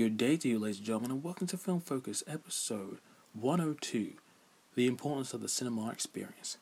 Good day to you, ladies and gentlemen, and welcome to Film Focus, episode 102, The Importance of the Cinema Experience.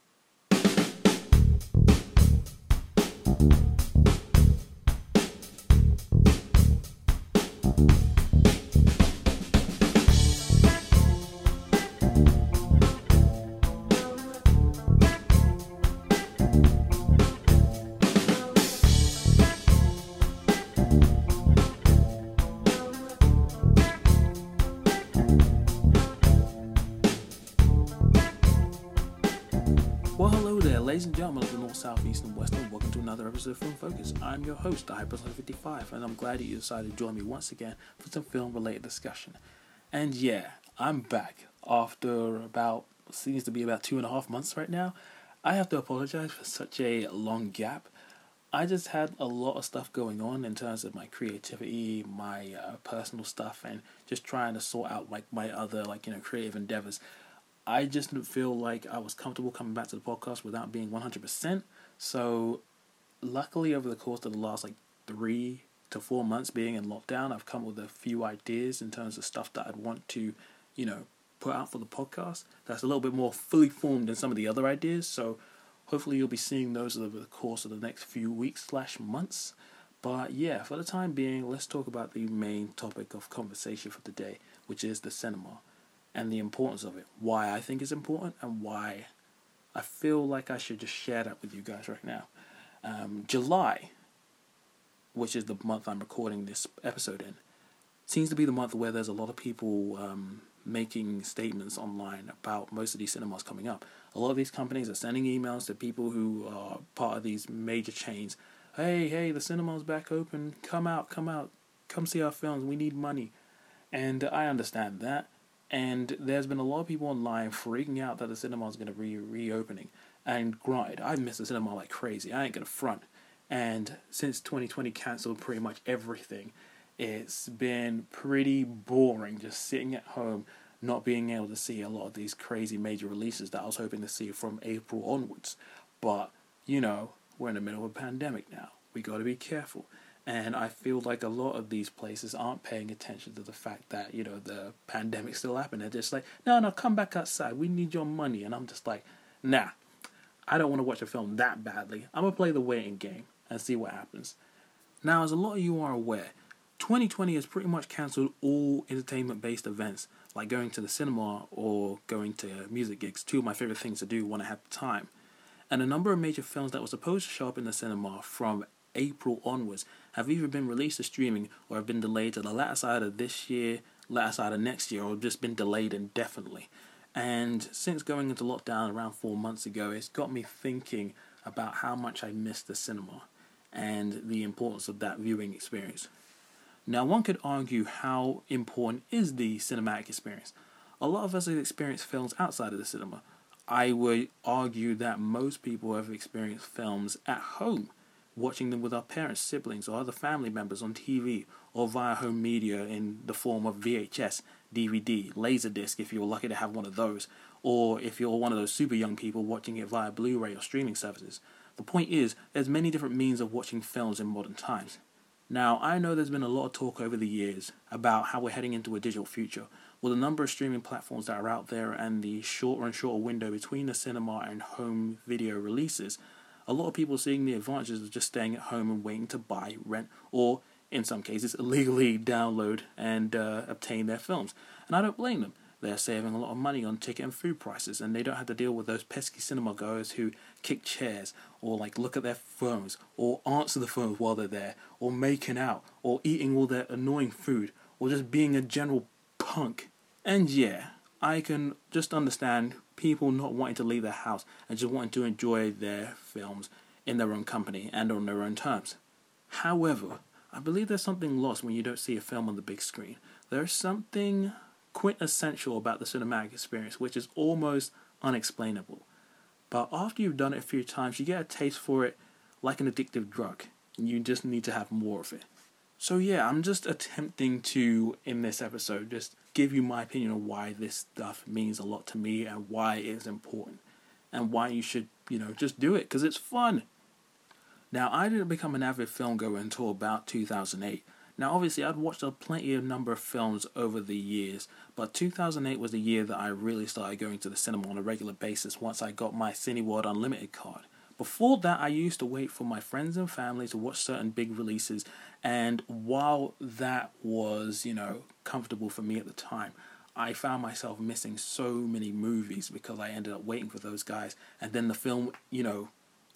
Ladies and gentlemen of the North, South, East, and West, and welcome to another episode of Film Focus. I'm your host, TheHyperZone55, and I'm glad that you decided to join me once again for some film-related discussion. And yeah, I'm back after about 2.5 months right now. I have to apologize for such a long gap. I just had a lot of stuff going on in terms of my creativity, my personal stuff, and just trying to sort out like my other creative endeavors. I just didn't feel like I was comfortable coming back to the podcast without being 100%. So luckily over the course of the last 3 to 4 months being in lockdown, I've come with a few ideas in terms of stuff that I'd want to, put out for the podcast that's a little bit more fully formed than some of the other ideas. So hopefully you'll be seeing those over the course of the next few weeks/months. But yeah, for the time being, let's talk about the main topic of conversation for today, which is the cinema. And the importance of it, why I think it's important, and why I feel like I should just share that with you guys right now. July, which is the month I'm recording this episode in, seems to be the month where there's a lot of people making statements online about most of these cinemas coming up. A lot of these companies are sending emails to people who are part of these major chains. Hey, the cinema's back open. Come out. Come see our films. We need money. And I understand that. And there's been a lot of people online freaking out that the cinema is going to be reopening. And granted, I miss the cinema like crazy. I ain't going to front. And since 2020 cancelled pretty much everything, it's been pretty boring just sitting at home, not being able to see a lot of these crazy major releases that I was hoping to see from April onwards. But, we're in the middle of a pandemic now. We got to be careful. And I feel like a lot of these places aren't paying attention to the fact that, the pandemic still happened. They're just like, no, come back outside. We need your money. And I'm just like, nah, I don't want to watch a film that badly. I'm going to play the waiting game and see what happens. Now, as a lot of you are aware, 2020 has pretty much cancelled all entertainment-based events, like going to the cinema or going to music gigs, two of my favourite things to do when I have the time. And a number of major films that were supposed to show up in the cinema from April onwards have either been released to streaming or have been delayed to the latter side of this year, latter side of next year, or just been delayed indefinitely. And since going into lockdown around 4 months ago, it's got me thinking about how much I miss the cinema and the importance of that viewing experience. Now, one could argue, how important is the cinematic experience? A lot of us have experienced films outside of the cinema. I would argue that most people have experienced films at home, watching them with our parents, siblings, or other family members on TV, or via home media in the form of VHS, DVD, Laserdisc, if you're lucky to have one of those, or if you're one of those super young people watching it via Blu-ray or streaming services. The point is, there's many different means of watching films in modern times. Now, I know there's been a lot of talk over the years about how we're heading into a digital future, with a number of streaming platforms that are out there and the shorter and shorter window between the cinema and home video releases. A lot of people are seeing the advantages of just staying at home and waiting to buy, rent, or, in some cases, illegally download and obtain their films. And I don't blame them. They're saving a lot of money on ticket and food prices, and they don't have to deal with those pesky cinema goers who kick chairs, or look at their phones, or answer the phones while they're there, or making out, or eating all their annoying food, or just being a general punk. And yeah, I can just understand people not wanting to leave their house and just wanting to enjoy their films in their own company and on their own terms. However, I believe there's something lost when you don't see a film on the big screen. There's something quintessential about the cinematic experience, which is almost unexplainable. But after you've done it a few times, you get a taste for it like an addictive drug. You just need to have more of it. So yeah, I'm just attempting to, in this episode, just give you my opinion on why this stuff means a lot to me and why it's important and why you should, just do it because it's fun. Now, I didn't become an avid film goer until about 2008. Now obviously I'd watched a plenty of number of films over the years, but 2008 was the year that I really started going to the cinema on a regular basis once I got my Cineworld Unlimited card. Before that, I used to wait for my friends and family to watch certain big releases, and while that was, comfortable for me at the time, I found myself missing so many movies because I ended up waiting for those guys, and then the film,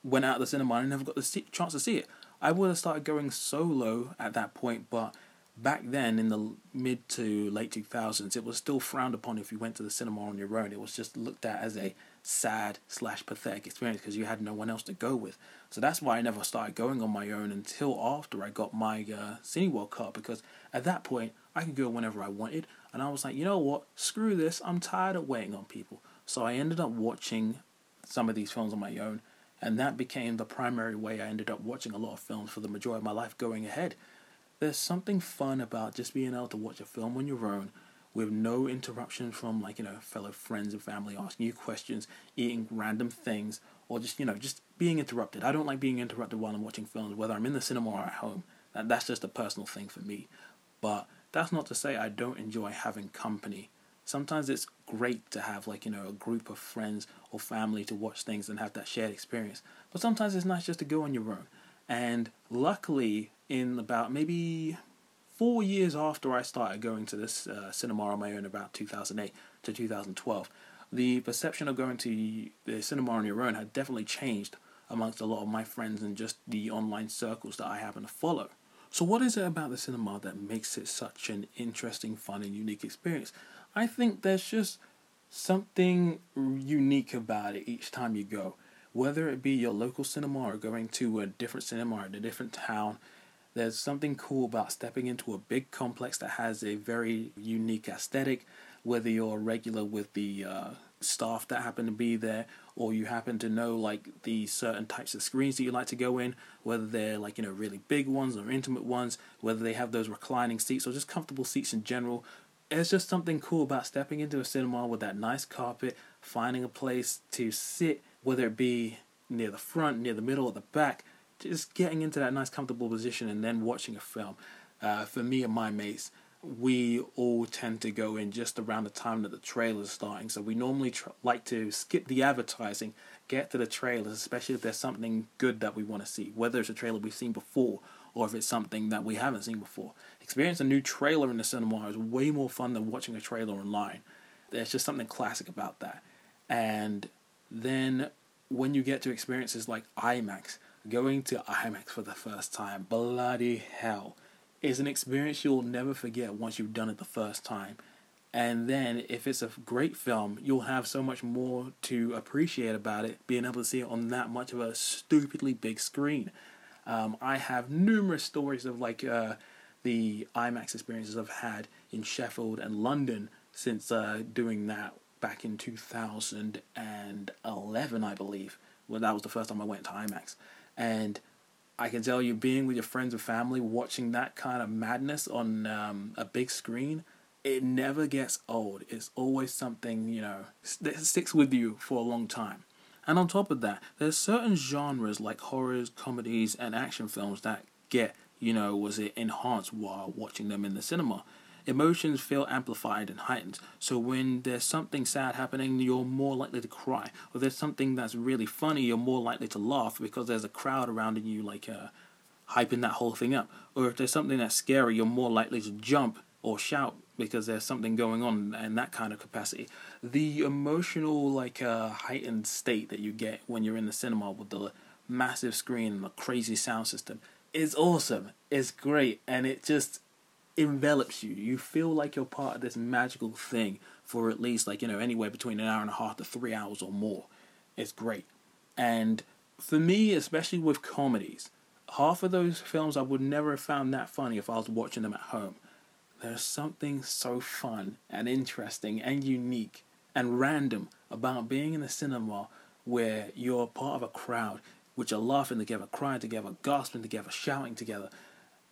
went out of the cinema and I never got the chance to see it. I would have started going solo at that point, but back then in the mid to late 2000s, it was still frowned upon if you went to the cinema on your own. It was just looked at as a sad/pathetic experience because you had no one else to go with. So that's why I never started going on my own until after I got my Cineworld card, because at that point I could go whenever I wanted, and I was like, you know what, screw this, I'm tired of waiting on people. So I ended up watching some of these films on my own, and that became the primary way I ended up watching a lot of films for the majority of my life going ahead. There's something fun about just being able to watch a film on your own with no interruption from fellow friends and family asking you questions, eating random things, or just being interrupted. I don't like being interrupted while I'm watching films, whether I'm in the cinema or at home. That's just a personal thing for me. But that's not to say I don't enjoy having company. Sometimes it's great to have a group of friends or family to watch things and have that shared experience. But sometimes it's nice just to go on your own. And luckily, in about maybe 4 years after I started going to this cinema on my own, about 2008 to 2012, the perception of going to the cinema on your own had definitely changed amongst a lot of my friends and just the online circles that I happen to follow. So what is it about the cinema that makes it such an interesting, fun, and unique experience? I think there's just something unique about it each time you go. Whether it be your local cinema or going to a different cinema in a different town, there's something cool about stepping into a big complex that has a very unique aesthetic, whether you're regular with the staff that happen to be there, or you happen to know the certain types of screens that you like to go in, whether they're really big ones or intimate ones, whether they have those reclining seats or just comfortable seats in general. There's just something cool about stepping into a cinema with that nice carpet, finding a place to sit, whether it be near the front, near the middle, or the back, just getting into that nice comfortable position and then watching a film. For me and my mates, we all tend to go in just around the time that the trailer's starting, so we normally like to skip the advertising, get to the trailers, especially if there's something good that we want to see, whether it's a trailer we've seen before or if it's something that we haven't seen before. Experiencing a new trailer in the cinema is way more fun than watching a trailer online. There's just something classic about that. And then when you get to experiences like IMAX, going to IMAX for the first time, bloody hell, is an experience you'll never forget once you've done it the first time. And then if it's a great film, you'll have so much more to appreciate about it, being able to see it on that much of a stupidly big screen. I have numerous stories of the IMAX experiences I've had in Sheffield and London since doing that back in 2011, I believe. Well, that was the first time I went to IMAX. And I can tell you, being with your friends and family, watching that kind of madness on a big screen, it never gets old. It's always something, that sticks with you for a long time. And on top of that, there's certain genres like horrors, comedies, and action films that get, enhanced while watching them in the cinema. Emotions feel amplified and heightened. So when there's something sad happening, you're more likely to cry. Or there's something that's really funny, you're more likely to laugh because there's a crowd around you, hyping that whole thing up. Or if there's something that's scary, you're more likely to jump or shout because there's something going on in that kind of capacity. The emotional, heightened state that you get when you're in the cinema with the massive screen and the crazy sound system is awesome. It's great. And it just envelops you. You feel like you're part of this magical thing for at least, anywhere between an hour and a half to 3 hours or more. It's great. And for me, especially with comedies, half of those films I would never have found that funny if I was watching them at home. There's something so fun and interesting and unique and random about being in the cinema where you're part of a crowd which are laughing together, crying together, gasping together, shouting together.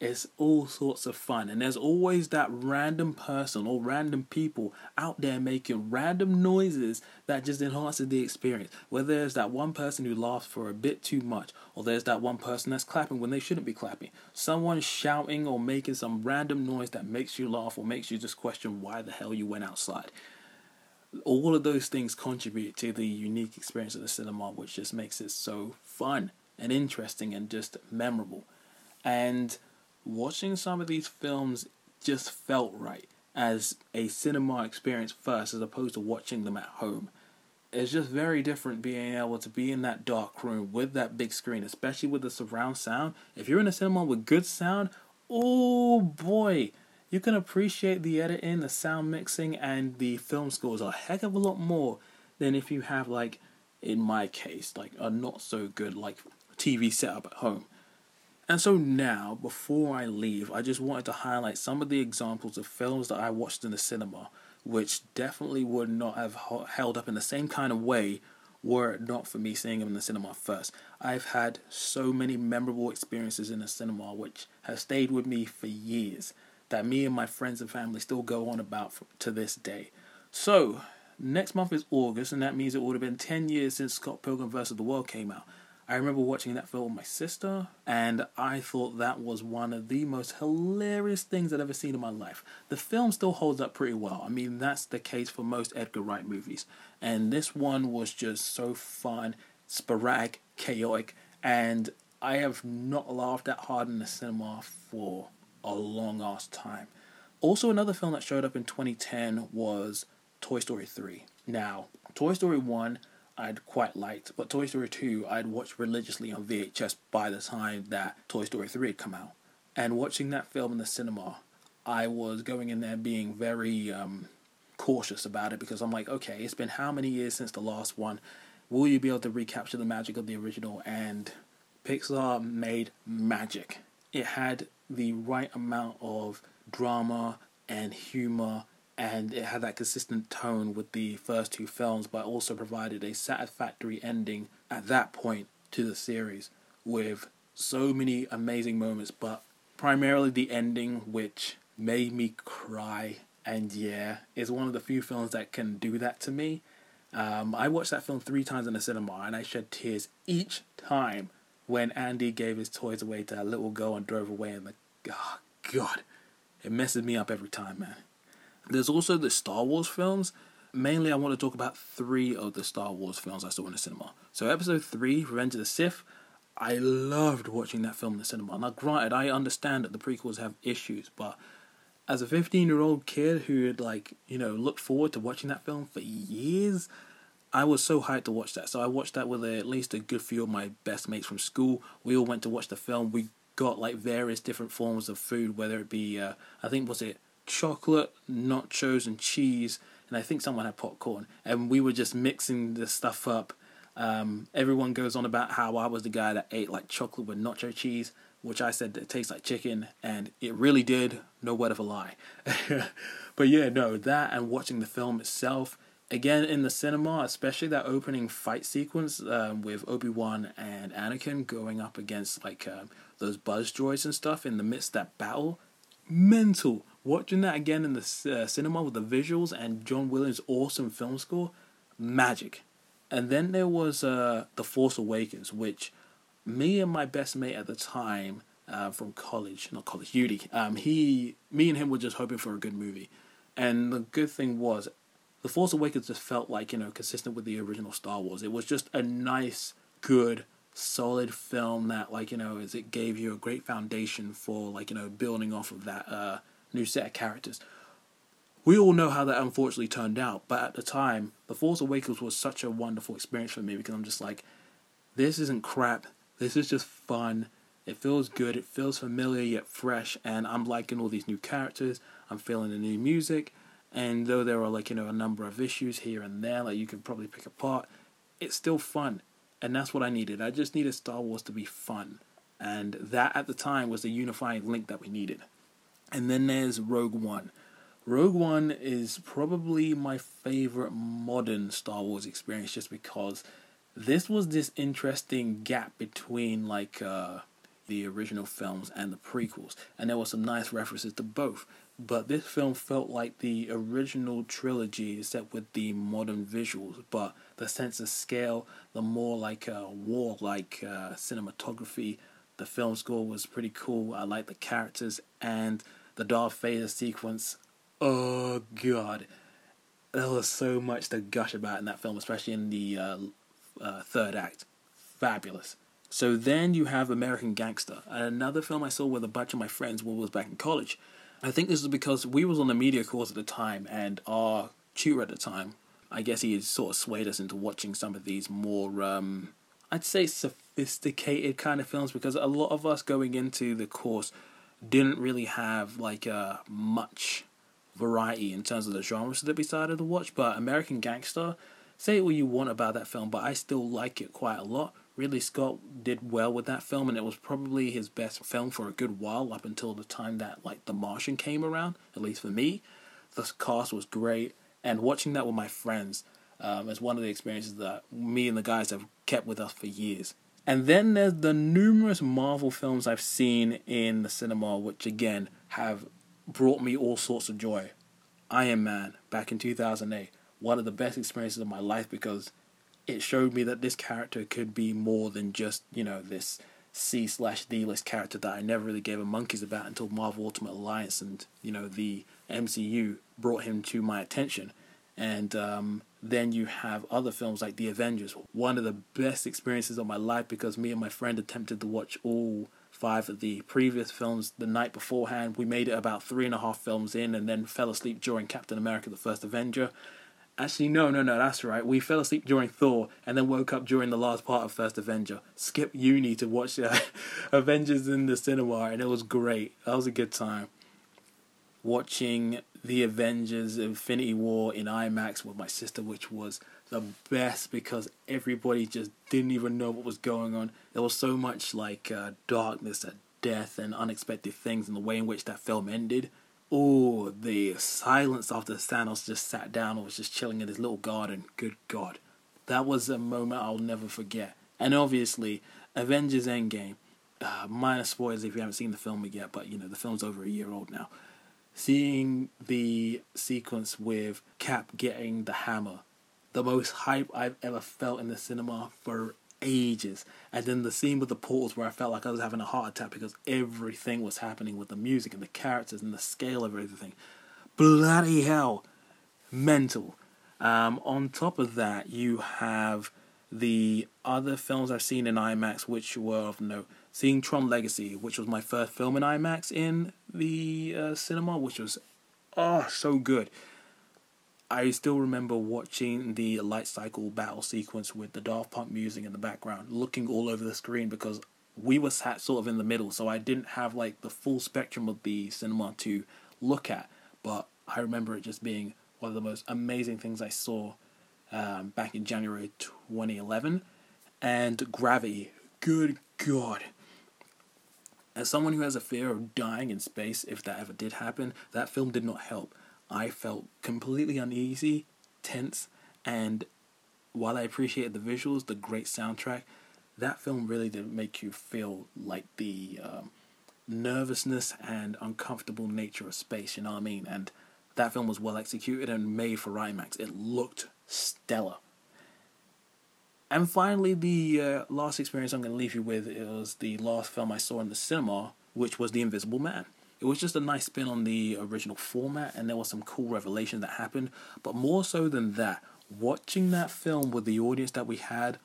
It's all sorts of fun. And there's always that random person or random people out there making random noises that just enhances the experience. Whether there's that one person who laughs for a bit too much, or there's that one person that's clapping when they shouldn't be clapping. Someone shouting or making some random noise that makes you laugh or makes you just question why the hell you went outside. All of those things contribute to the unique experience of the cinema, which just makes it so fun and interesting and just memorable. And watching some of these films just felt right as a cinema experience first, as opposed to watching them at home. It's just very different being able to be in that dark room with that big screen, especially with the surround sound. If you're in a cinema with good sound, oh boy, you can appreciate the editing, the sound mixing, and the film scores a heck of a lot more than if you have, like, in my case, like a not so good, like, TV setup at home. And so now, before I leave, I just wanted to highlight some of the examples of films that I watched in the cinema, which definitely would not have held up in the same kind of way were it not for me seeing them in the cinema first. I've had so many memorable experiences in the cinema, which have stayed with me for years, that me and my friends and family still go on about to this day. So, next month is August, and that means it would have been 10 years since Scott Pilgrim vs. The World came out. I remember watching that film with my sister, and I thought that was one of the most hilarious things I've ever seen in my life. The film still holds up pretty well. I mean, that's the case for most Edgar Wright movies. And this one was just so fun, sporadic, chaotic, and I have not laughed that hard in the cinema for a long-ass time. Also, another film that showed up in 2010 was Toy Story 3. Now, Toy Story 1... I'd quite liked, but Toy Story 2 I'd watched religiously on VHS by the time that Toy Story 3 had come out. And watching that film in the cinema, I was going in there being very cautious about it, because I'm like, okay, it's been how many years since the last one? Will you be able to recapture the magic of the original? And Pixar made magic. It had the right amount of drama and humor, and it had that consistent tone with the first two films, but also provided a satisfactory ending at that point to the series with so many amazing moments, but primarily the ending, which made me cry. And yeah, it's one of the few films that can do that to me. I watched that film 3 times in the cinema, and I shed tears each time when Andy gave his toys away to that little girl and drove away. And oh God, it messes me up every time, man. There's also the Star Wars films. Mainly, I want to talk about 3 of the Star Wars films I saw in the cinema. So episode 3, Revenge of the Sith, I loved watching that film in the cinema. Now, granted, I understand that the prequels have issues, but as a 15-year-old kid who had, like, you know, looked forward to watching that film for years, I was so hyped to watch that. So I watched that with at least a good few of my best mates from school. We all went to watch the film. We got, like, various different forms of food, whether it be, chocolate, nachos and cheese, and I think someone had popcorn, and we were just mixing the stuff up. Everyone goes on about how I was the guy that ate, like, chocolate with nacho cheese, which I said that it tastes like chicken, and it really did, no word of a lie. But yeah, no, that and watching the film itself again in the cinema, especially that opening fight sequence with Obi-Wan and Anakin going up against, like, those buzz droids and stuff in the midst of that battle. Mental. Watching that again in the cinema with the visuals and John Williams' awesome film score, magic. And then there was The Force Awakens, which me and my best mate at the time from college, not college, uni, me and him were just hoping for a good movie. And the good thing was, The Force Awakens just felt like, you know, consistent with the original Star Wars. It was just a nice, good, solid film that, like, you know, as it gave you a great foundation for, like, you know, building off of that new set of characters. We all know how that unfortunately turned out, but at the time, The Force Awakens was such a wonderful experience for me, because I'm just like, this isn't crap, this is just fun, it feels good, it feels familiar yet fresh, and I'm liking all these new characters, I'm feeling the new music, and though there are, like, you know, a number of issues here and there, like, you can probably pick apart, it's still fun, and that's what I needed. I just needed Star Wars to be fun, and that at the time was the unifying link that we needed. And then there's Rogue One. Rogue One is probably my favorite modern Star Wars experience, just because this was this interesting gap between, like, the original films and the prequels, and there were some nice references to both. But this film felt like the original trilogy, except with the modern visuals. But the sense of scale, the more like war-like cinematography, the film score was pretty cool. I liked the characters and the Darth Vader sequence. Oh god, there was so much to gush about in that film, especially in the third act. Fabulous. So then you have American Gangster, another film I saw with a bunch of my friends when I was back in college. I think this was because we was on a media course at the time, and our tutor at the time, I guess he had sort of swayed us into watching some of these more, I'd say sophisticated kind of films, because a lot of us going into the course didn't really have like much variety in terms of the genres that we started to watch. But American Gangster, say what you want about that film, but I still like it quite a lot. Really, Scott did well with that film, and it was probably his best film for a good while, up until the time that like The Martian came around, at least for me. The cast was great, and watching that with my friends is one of the experiences that me and the guys have kept with us for years. And then there's the numerous Marvel films I've seen in the cinema, which again have brought me all sorts of joy. Iron Man, back in 2008, one of the best experiences of my life, because it showed me that this character could be more than just, you know, this C/D-list character that I never really gave a monkey's about until Marvel Ultimate Alliance and, you know, the MCU brought him to my attention. And then you have other films like The Avengers, one of the best experiences of my life, because me and my friend attempted to watch all 5 of the previous films the night beforehand. We made it about 3.5 films in, and then fell asleep during Captain America: The First Avenger. Actually, no, that's right. We fell asleep during Thor, and then woke up during the last part of First Avenger. Skip uni to watch Avengers in the cinema, and it was great. That was a good time. Watching the Avengers Infinity War in IMAX with my sister, which was the best, because everybody just didn't even know what was going on. There was so much like darkness and death and unexpected things in the way in which that film ended. Oh, the silence after Thanos just sat down and was just chilling in his little garden. Good God. That was a moment I'll never forget. And obviously, Avengers Endgame. Minor spoilers if you haven't seen the film yet, but you know, the film's over a year old now. Seeing the sequence with Cap getting the hammer. The most hype I've ever felt in the cinema for ages. And then the scene with the portals, where I felt like I was having a heart attack because everything was happening with the music and the characters and the scale of everything. Bloody hell. Mental. On top of that, you have the other films I've seen in IMAX, which were of note. Seeing Tron Legacy, which was my first film in IMAX in the cinema, which was so good. I still remember watching the light cycle battle sequence with the Daft Punk music in the background, looking all over the screen, because we were sat sort of in the middle, so I didn't have like the full spectrum of the cinema to look at. But I remember it just being one of the most amazing things I saw back in January 2011. And Gravity, good God. As someone who has a fear of dying in space, if that ever did happen, that film did not help. I felt completely uneasy, tense, and while I appreciated the visuals, the great soundtrack, that film really did make you feel like the nervousness and uncomfortable nature of space, you know what I mean? And that film was well executed and made for IMAX. It looked stellar. And finally, the last experience I'm going to leave you with is the last film I saw in the cinema, which was The Invisible Man. It was just a nice spin on the original format, and there was some cool revelation that happened. But more so than that, watching that film with the audience that we had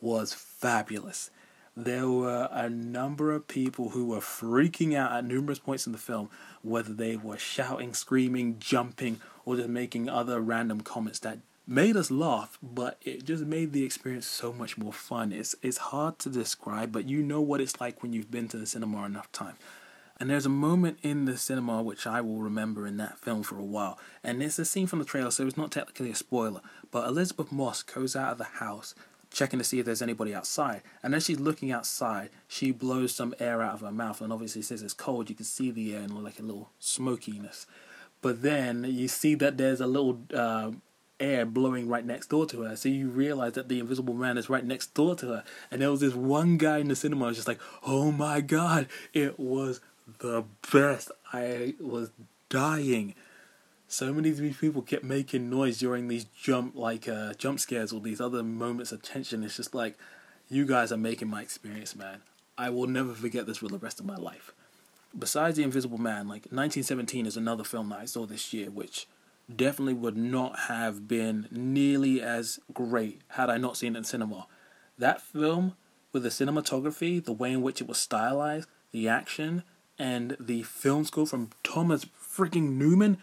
was fabulous. There were a number of people who were freaking out at numerous points in the film, whether they were shouting, screaming, jumping, or just making other random comments that made us laugh, but it just made the experience so much more fun. It's hard to describe, but you know what it's like when you've been to the cinema enough time. And there's a moment in the cinema which I will remember in that film for a while. And it's a scene from the trailer, so it's not technically a spoiler. But Elizabeth Moss goes out of the house, checking to see if there's anybody outside. And as she's looking outside, she blows some air out of her mouth. And obviously since it's cold, you can see the air and like a little smokiness. But then you see that there's a little air blowing right next door to her. So you realize that the Invisible Man is right next door to her. And there was this one guy in the cinema who was just like, oh my God, it was the best. I was dying. So many of these people kept making noise during these jump scares or these other moments of tension. It's just like, you guys are making my experience, man. I will never forget this for the rest of my life. Besides The Invisible Man, 1917 is another film that I saw this year, which definitely would not have been nearly as great had I not seen it in cinema. That film, with the cinematography, the way in which it was stylized, the action, and the film score from Thomas freaking Newman,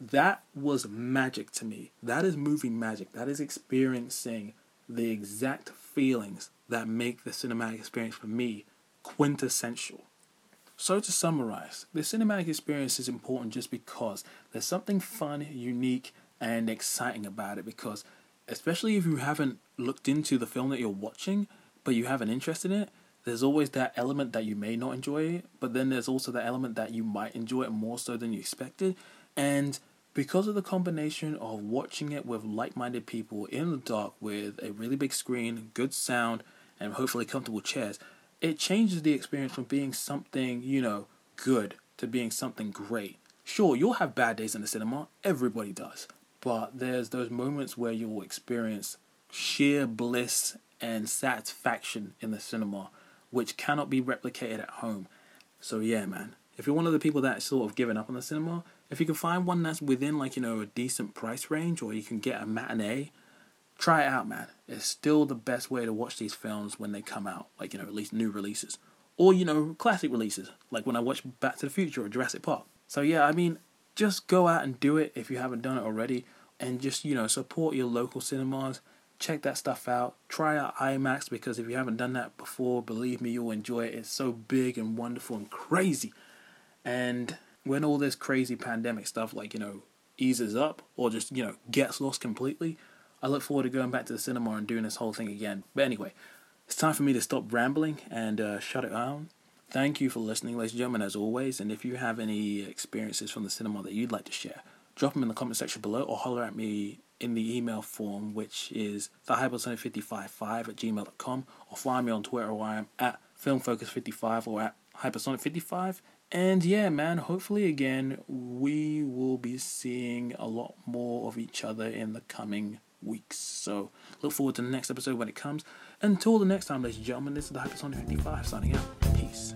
that was magic to me. That is movie magic. That is experiencing the exact feelings that make the cinematic experience for me quintessential. So to summarize, the cinematic experience is important just because there's something fun, unique, and exciting about it, because especially if you haven't looked into the film that you're watching, but you have an interest in it, there's always that element that you may not enjoy it, but then there's also the element that you might enjoy it more so than you expected. And because of the combination of watching it with like-minded people in the dark with a really big screen, good sound, and hopefully comfortable chairs, it changes the experience from being something, good to being something great. Sure, you'll have bad days in the cinema. Everybody does. But there's those moments where you'll experience sheer bliss and satisfaction in the cinema, which cannot be replicated at home. So yeah, man, if you're one of the people that's sort of given up on the cinema, if you can find one that's within a decent price range, or you can get a matinee, try it out, man. It's still the best way to watch these films when they come out, at least new releases. Or, classic releases, like when I watch Back to the Future or Jurassic Park. So yeah, just go out and do it if you haven't done it already. And just, support your local cinemas. Check that stuff out. Try out IMAX, because if you haven't done that before, believe me, you'll enjoy it. It's so big and wonderful and crazy. And when all this crazy pandemic stuff, eases up or just, gets lost completely, I look forward to going back to the cinema and doing this whole thing again. But anyway, it's time for me to stop rambling and shut it down. Thank you for listening, ladies and gentlemen, as always. And if you have any experiences from the cinema that you'd like to share, drop them in the comment section below or holler at me in the email form, which is TheHyperZone55@gmail.com, or find me on Twitter where I am at Film Focus 55 or at HyperZone55. And yeah, man, hopefully again, we will be seeing a lot more of each other in the coming weeks. So look forward to the next episode when it comes. Until the next time, ladies and gentlemen, this is the HyperZone55 signing out. Peace.